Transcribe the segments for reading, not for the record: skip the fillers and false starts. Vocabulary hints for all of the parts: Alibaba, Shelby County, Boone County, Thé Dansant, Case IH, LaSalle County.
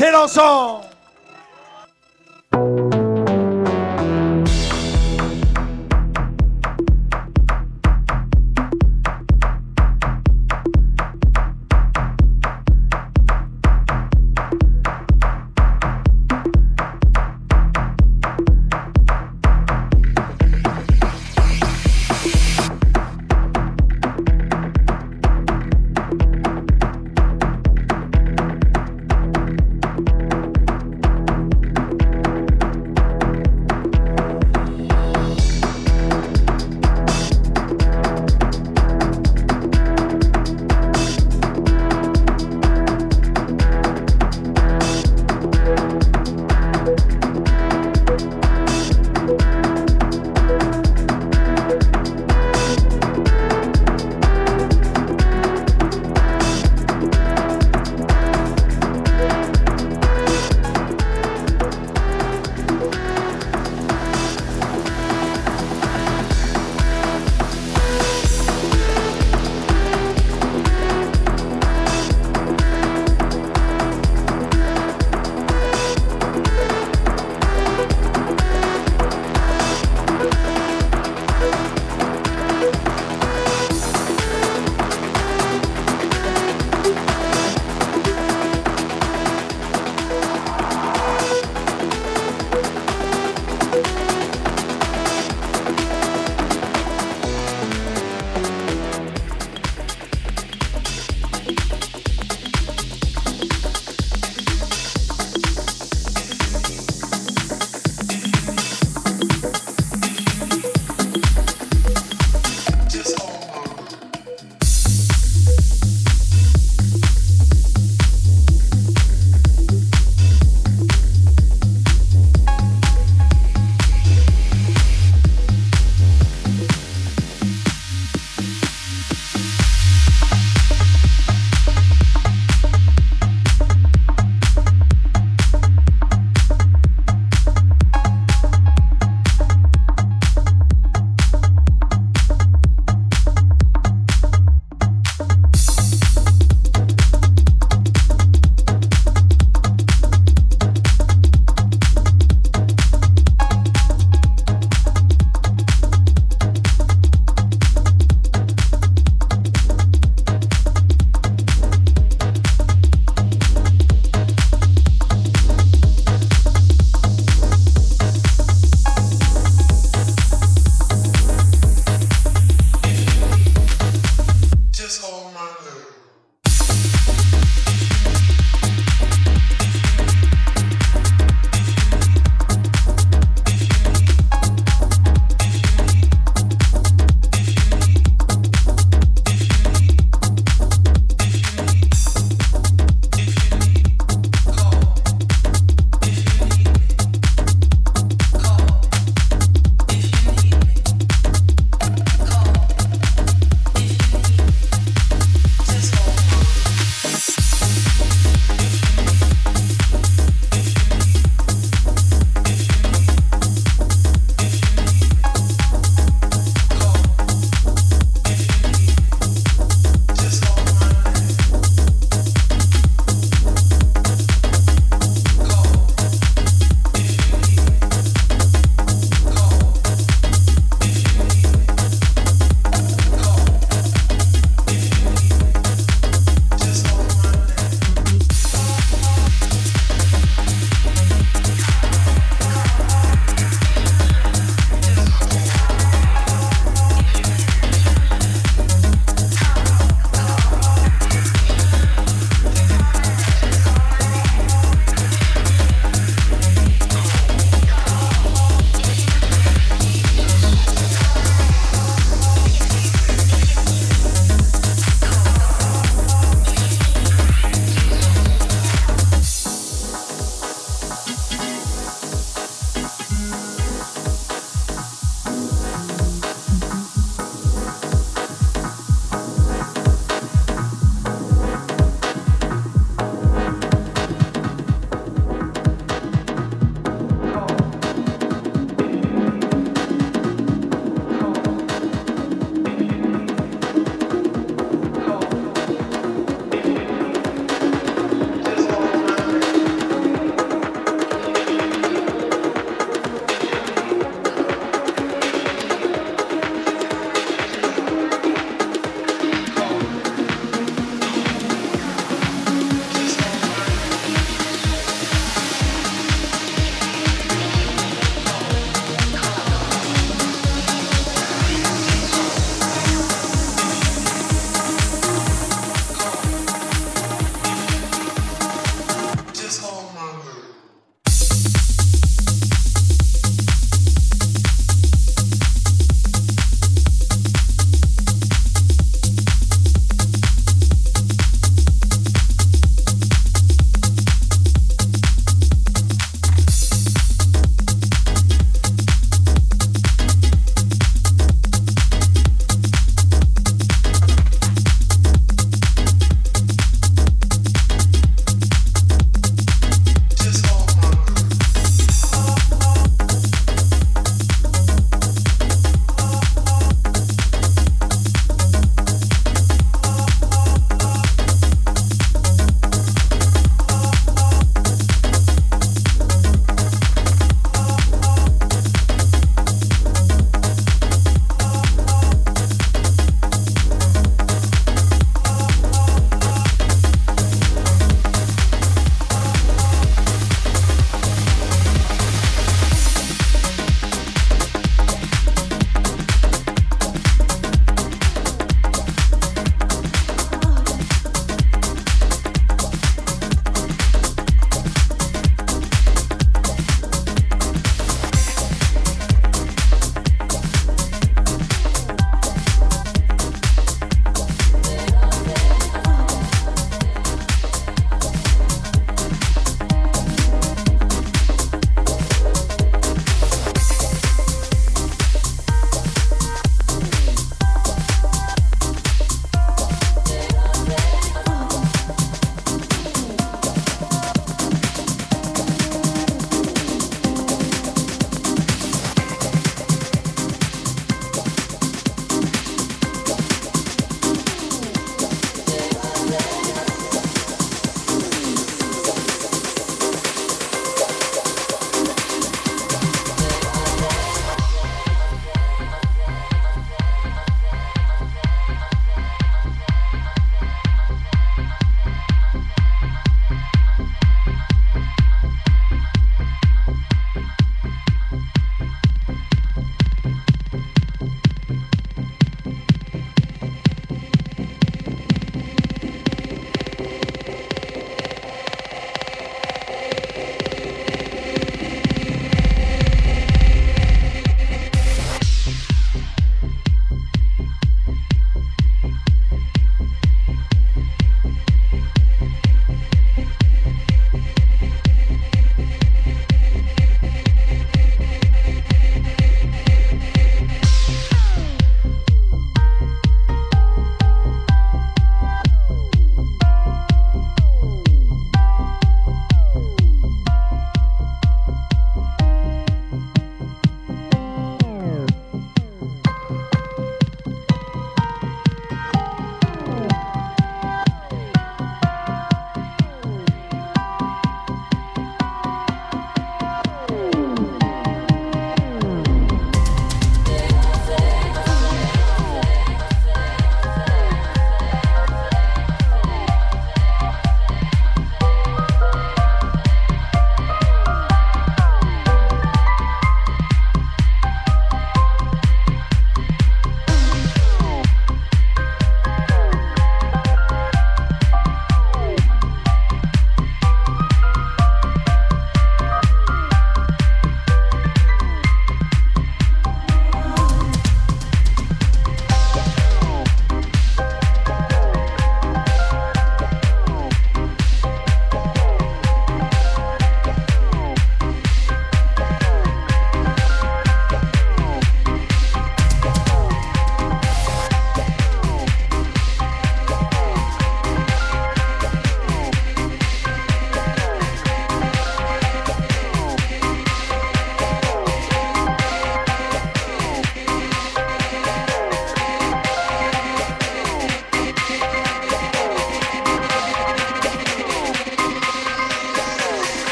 Thé Dansant.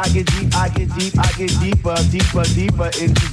I get deep, I get deep, I get deeper, deeper, deeper into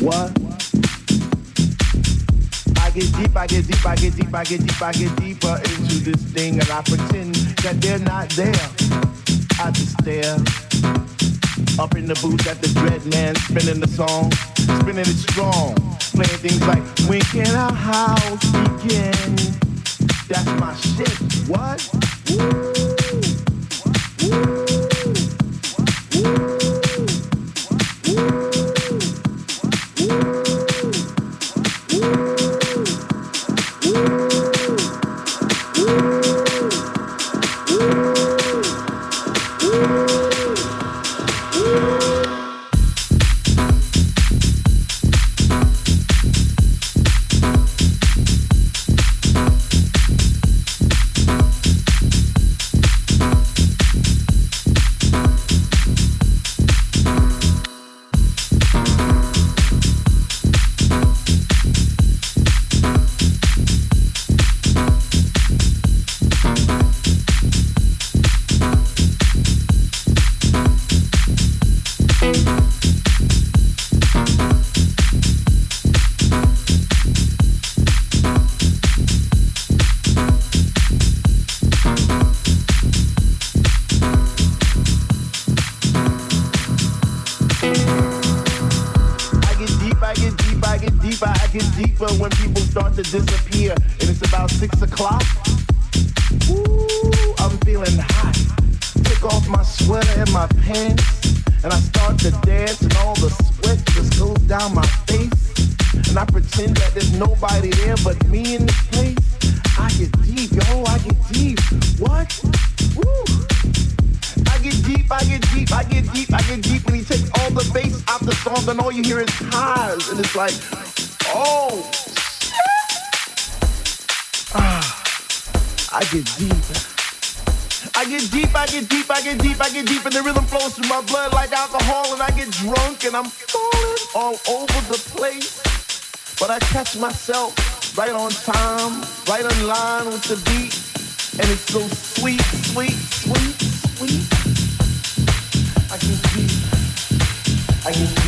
What? I get deep, I get deep, I get deep, I get deep, I get deeper into this thing, and I pretend that they're not there. I just stare up in the booth at the dread man spinning the song, spinning it strong, playing things like when can our house begin? That's my shit. What? Woo! Woo! Woo! Woo! I'm falling all over the place, but I catch myself right on time, right in line with the beat, and it's so sweet, sweet, sweet, sweet. I get deep, I get deep, I get deep.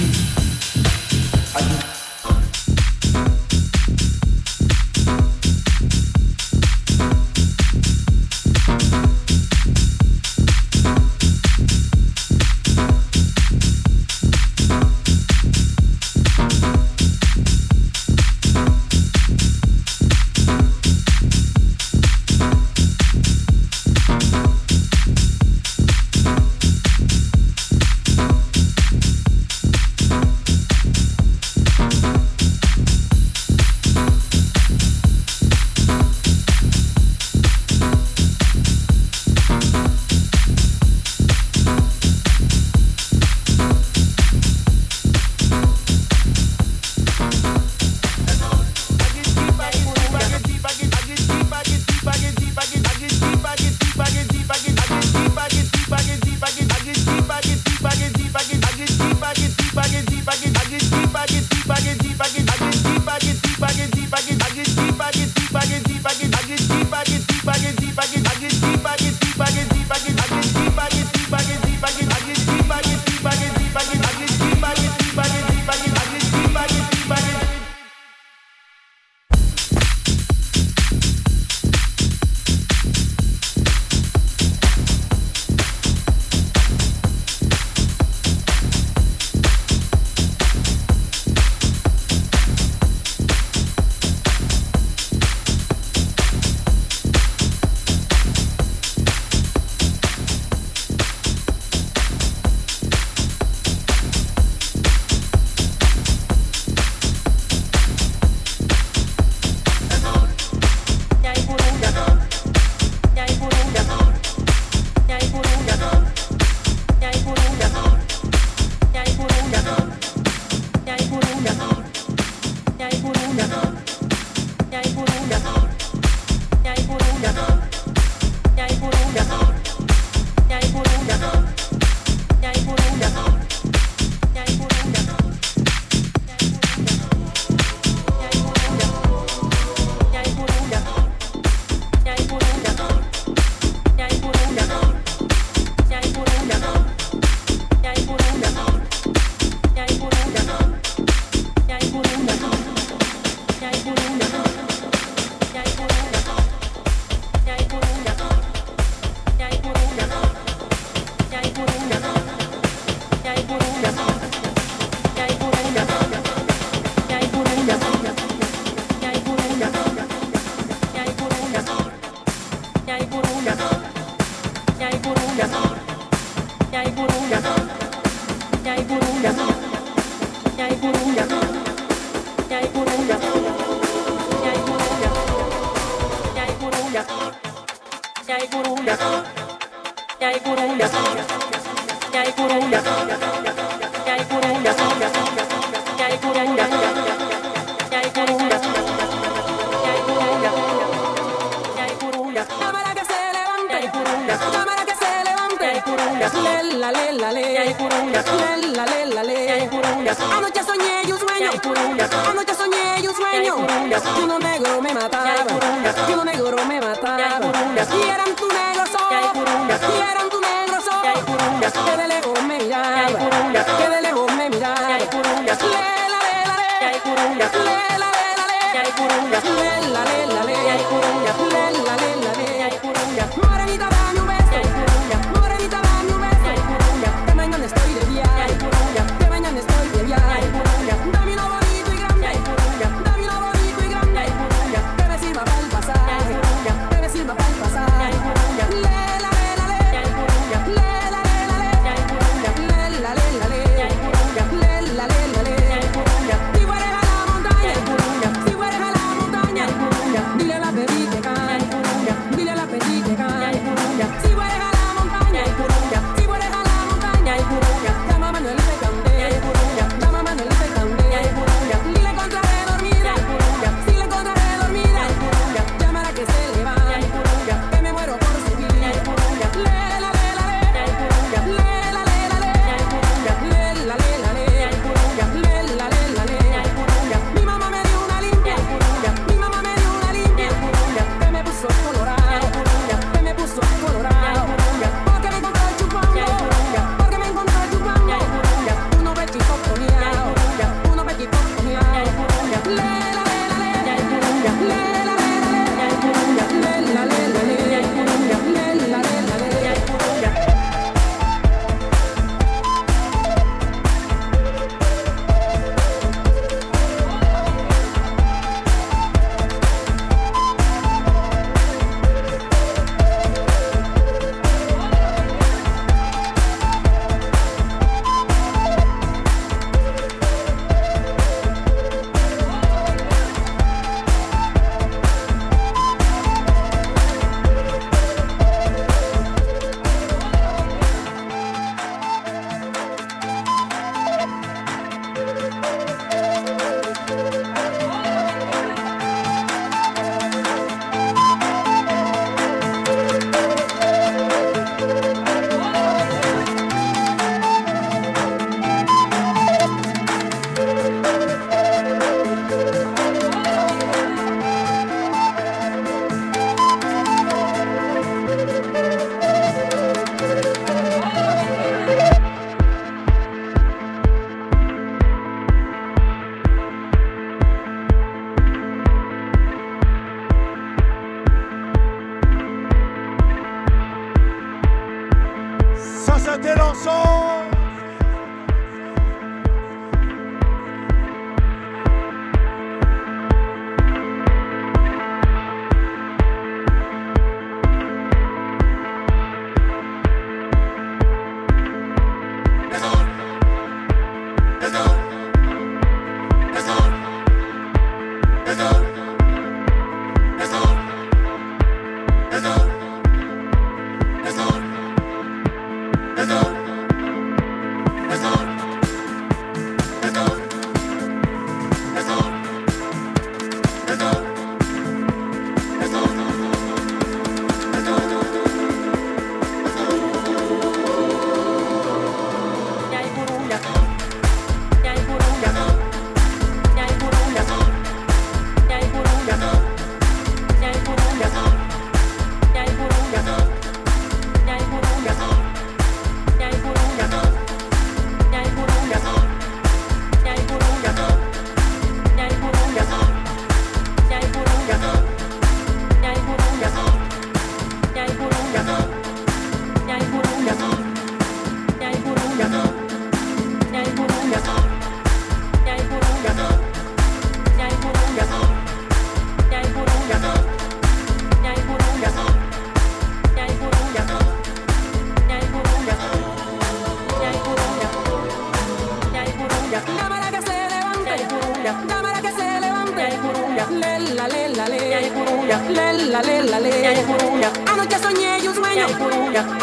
Anoche soñé y un sueño,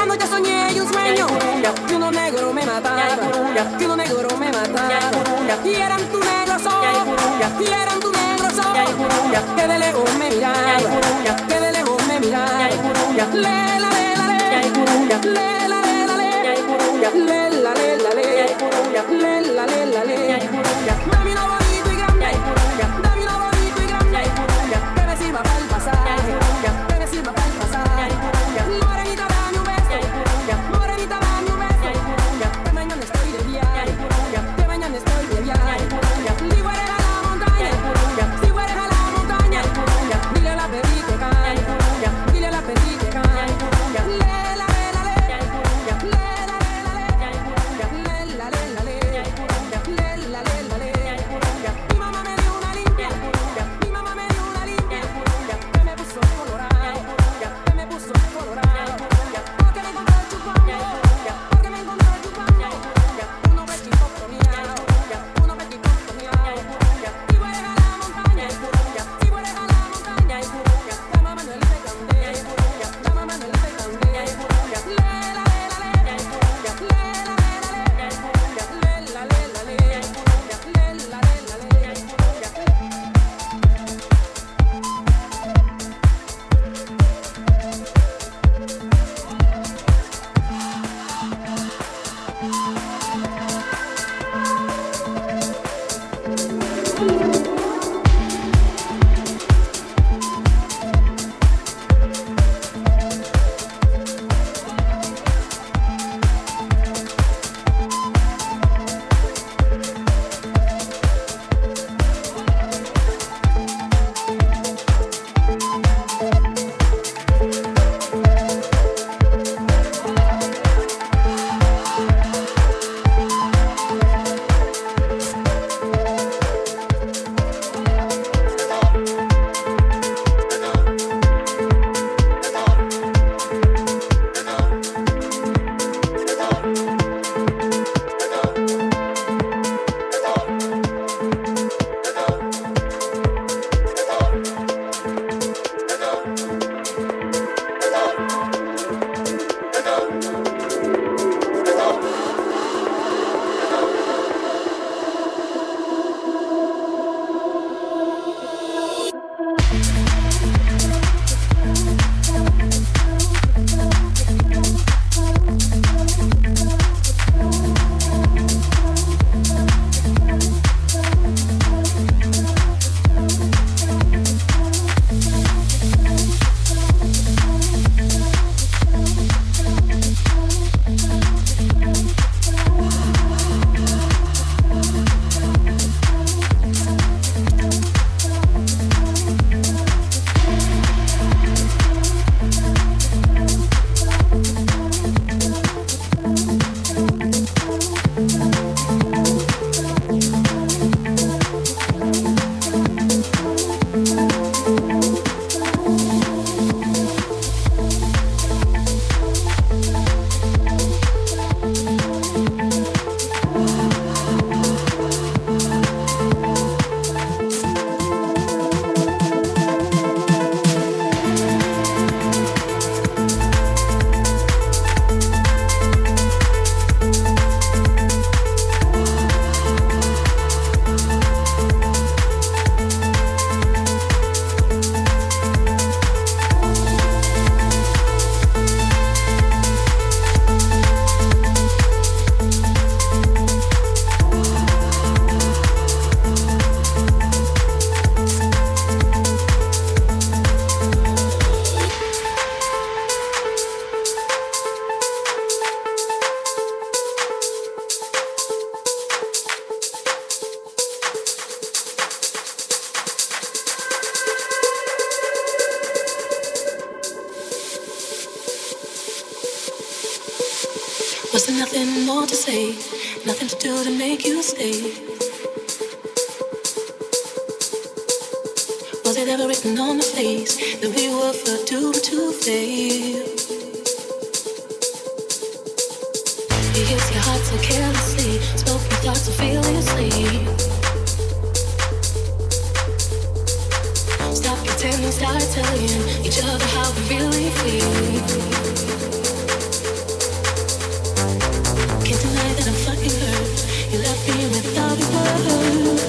anoche soñé y un sueño, que unos negros me mataron, que unos negros me mataron, y eran tus negros ojos, y eran tus negros ojos, que de lejos me miraron, que de lejos me miraron, lela, lela, lela, la la la la la la la la la pretend and start telling each other how we really feel. Can't deny that I'm fucking hurt. You left me without a word.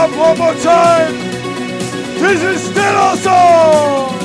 up one more time. This is Thé Dansant.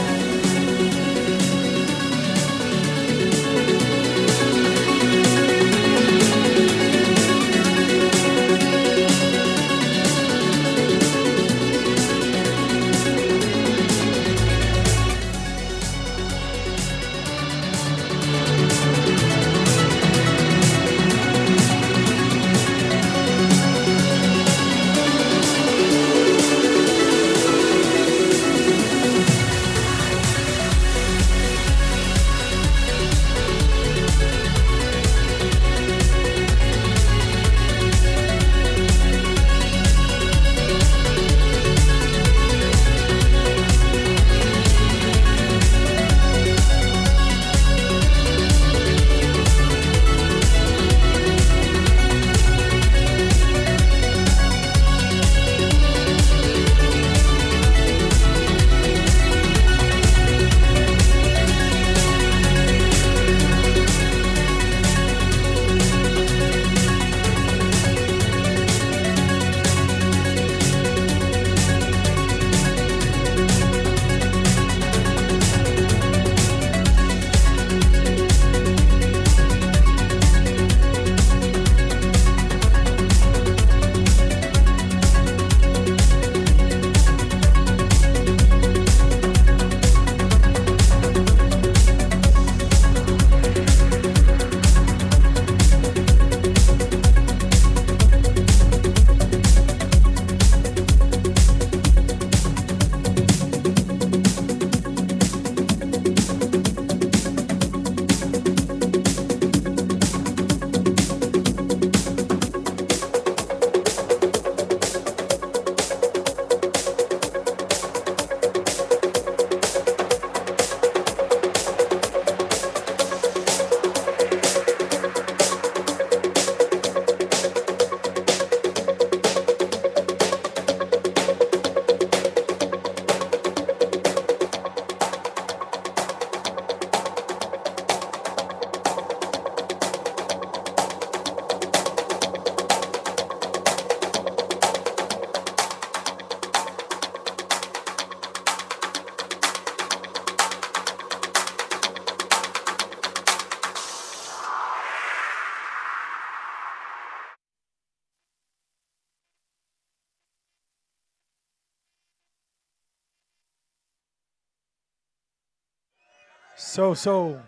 So,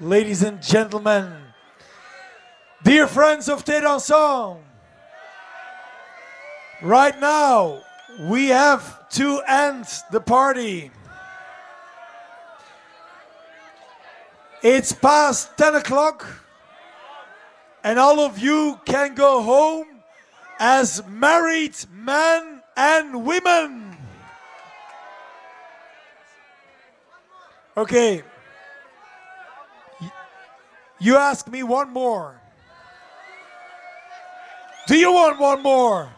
ladies and gentlemen, dear friends of Thé Dansant, right now we have to end the party. It's past 10 o'clock and all of you can go home as married men and women. Okay. You ask me one more. Do you want one more?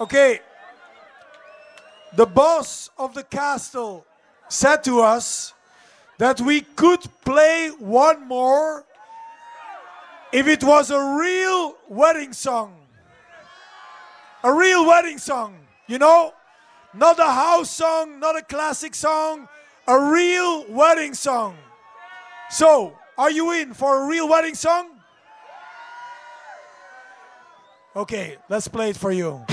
Okay. The boss of the castle said to us that we could play one more if it was a real wedding song. A real wedding song, you know? Not a house song, not a classic song. A real wedding song. So, are you in for a real wedding song? Okay, let's play it for you.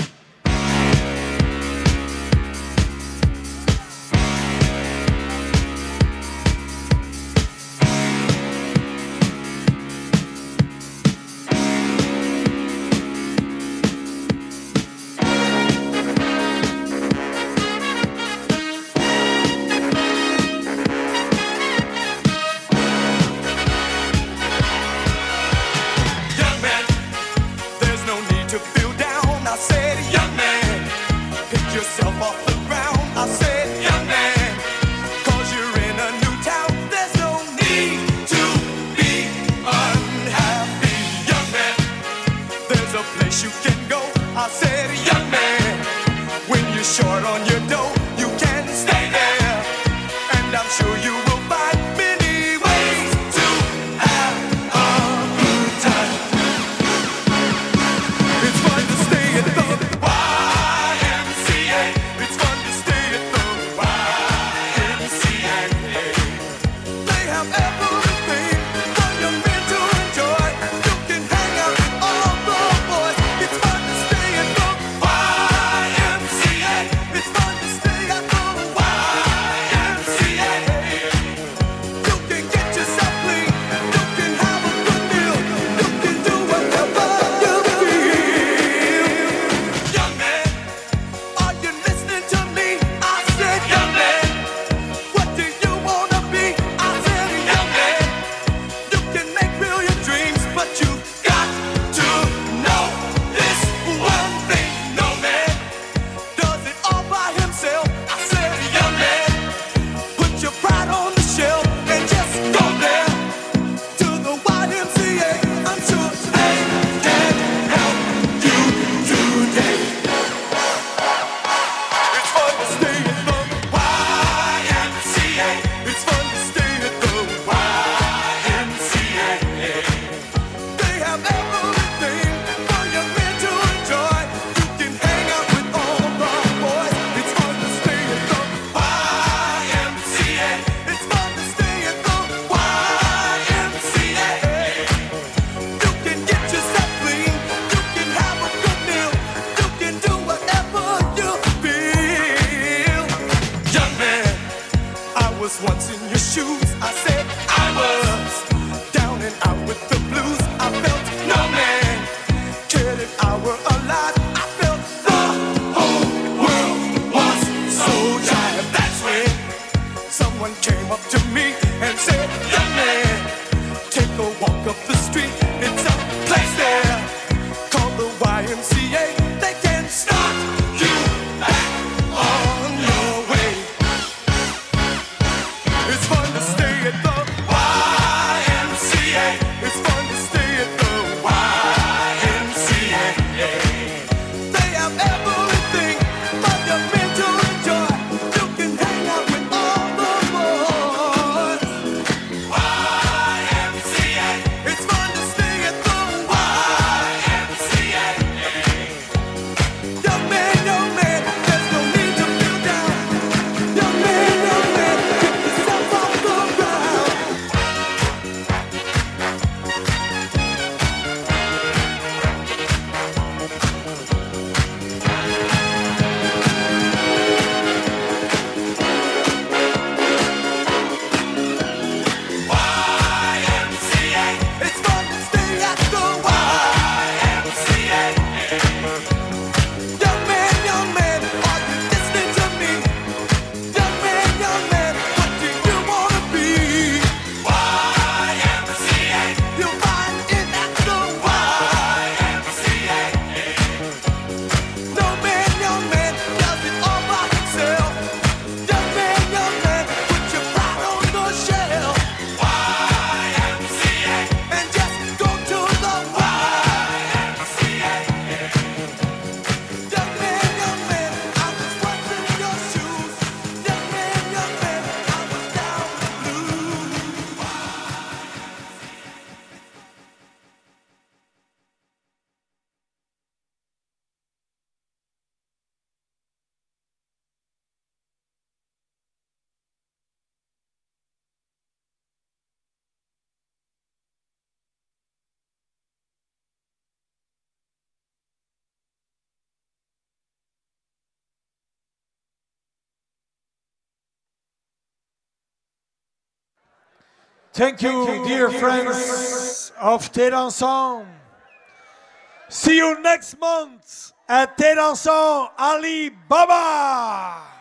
I said Once in your shoes, I said I was down and out with the blues. I felt no man cared if I were alive. I felt the whole world was so tired. That's when someone came up to me and said, young man, take a walk up the street. It's a place there called the YMCA. They can stop you back on your way. It's fun to stay at the YMCA. It's fun to stay at the YMCA. They have everything for your men to enjoy. You can hang out with all the boys. YMCA. It's fun to stay at the YMCA. Young man, there's no need to feel down. Young man, get yourself off the ground. YMCA. It's fun to stay at the YMCA. Young man, are you listening to me? Young man, what do you wanna be? YMCA. You'll find it at the YMCA. Young man, does it all by himself. Young man, put your pride on the shelf. YMCA. And just go to the YMCA. Young man, I was once in your shoes. Young man, I was down with blues. Thank you, dear friends of Thé Dansant. See you next month at Thé Dansant Alibaba.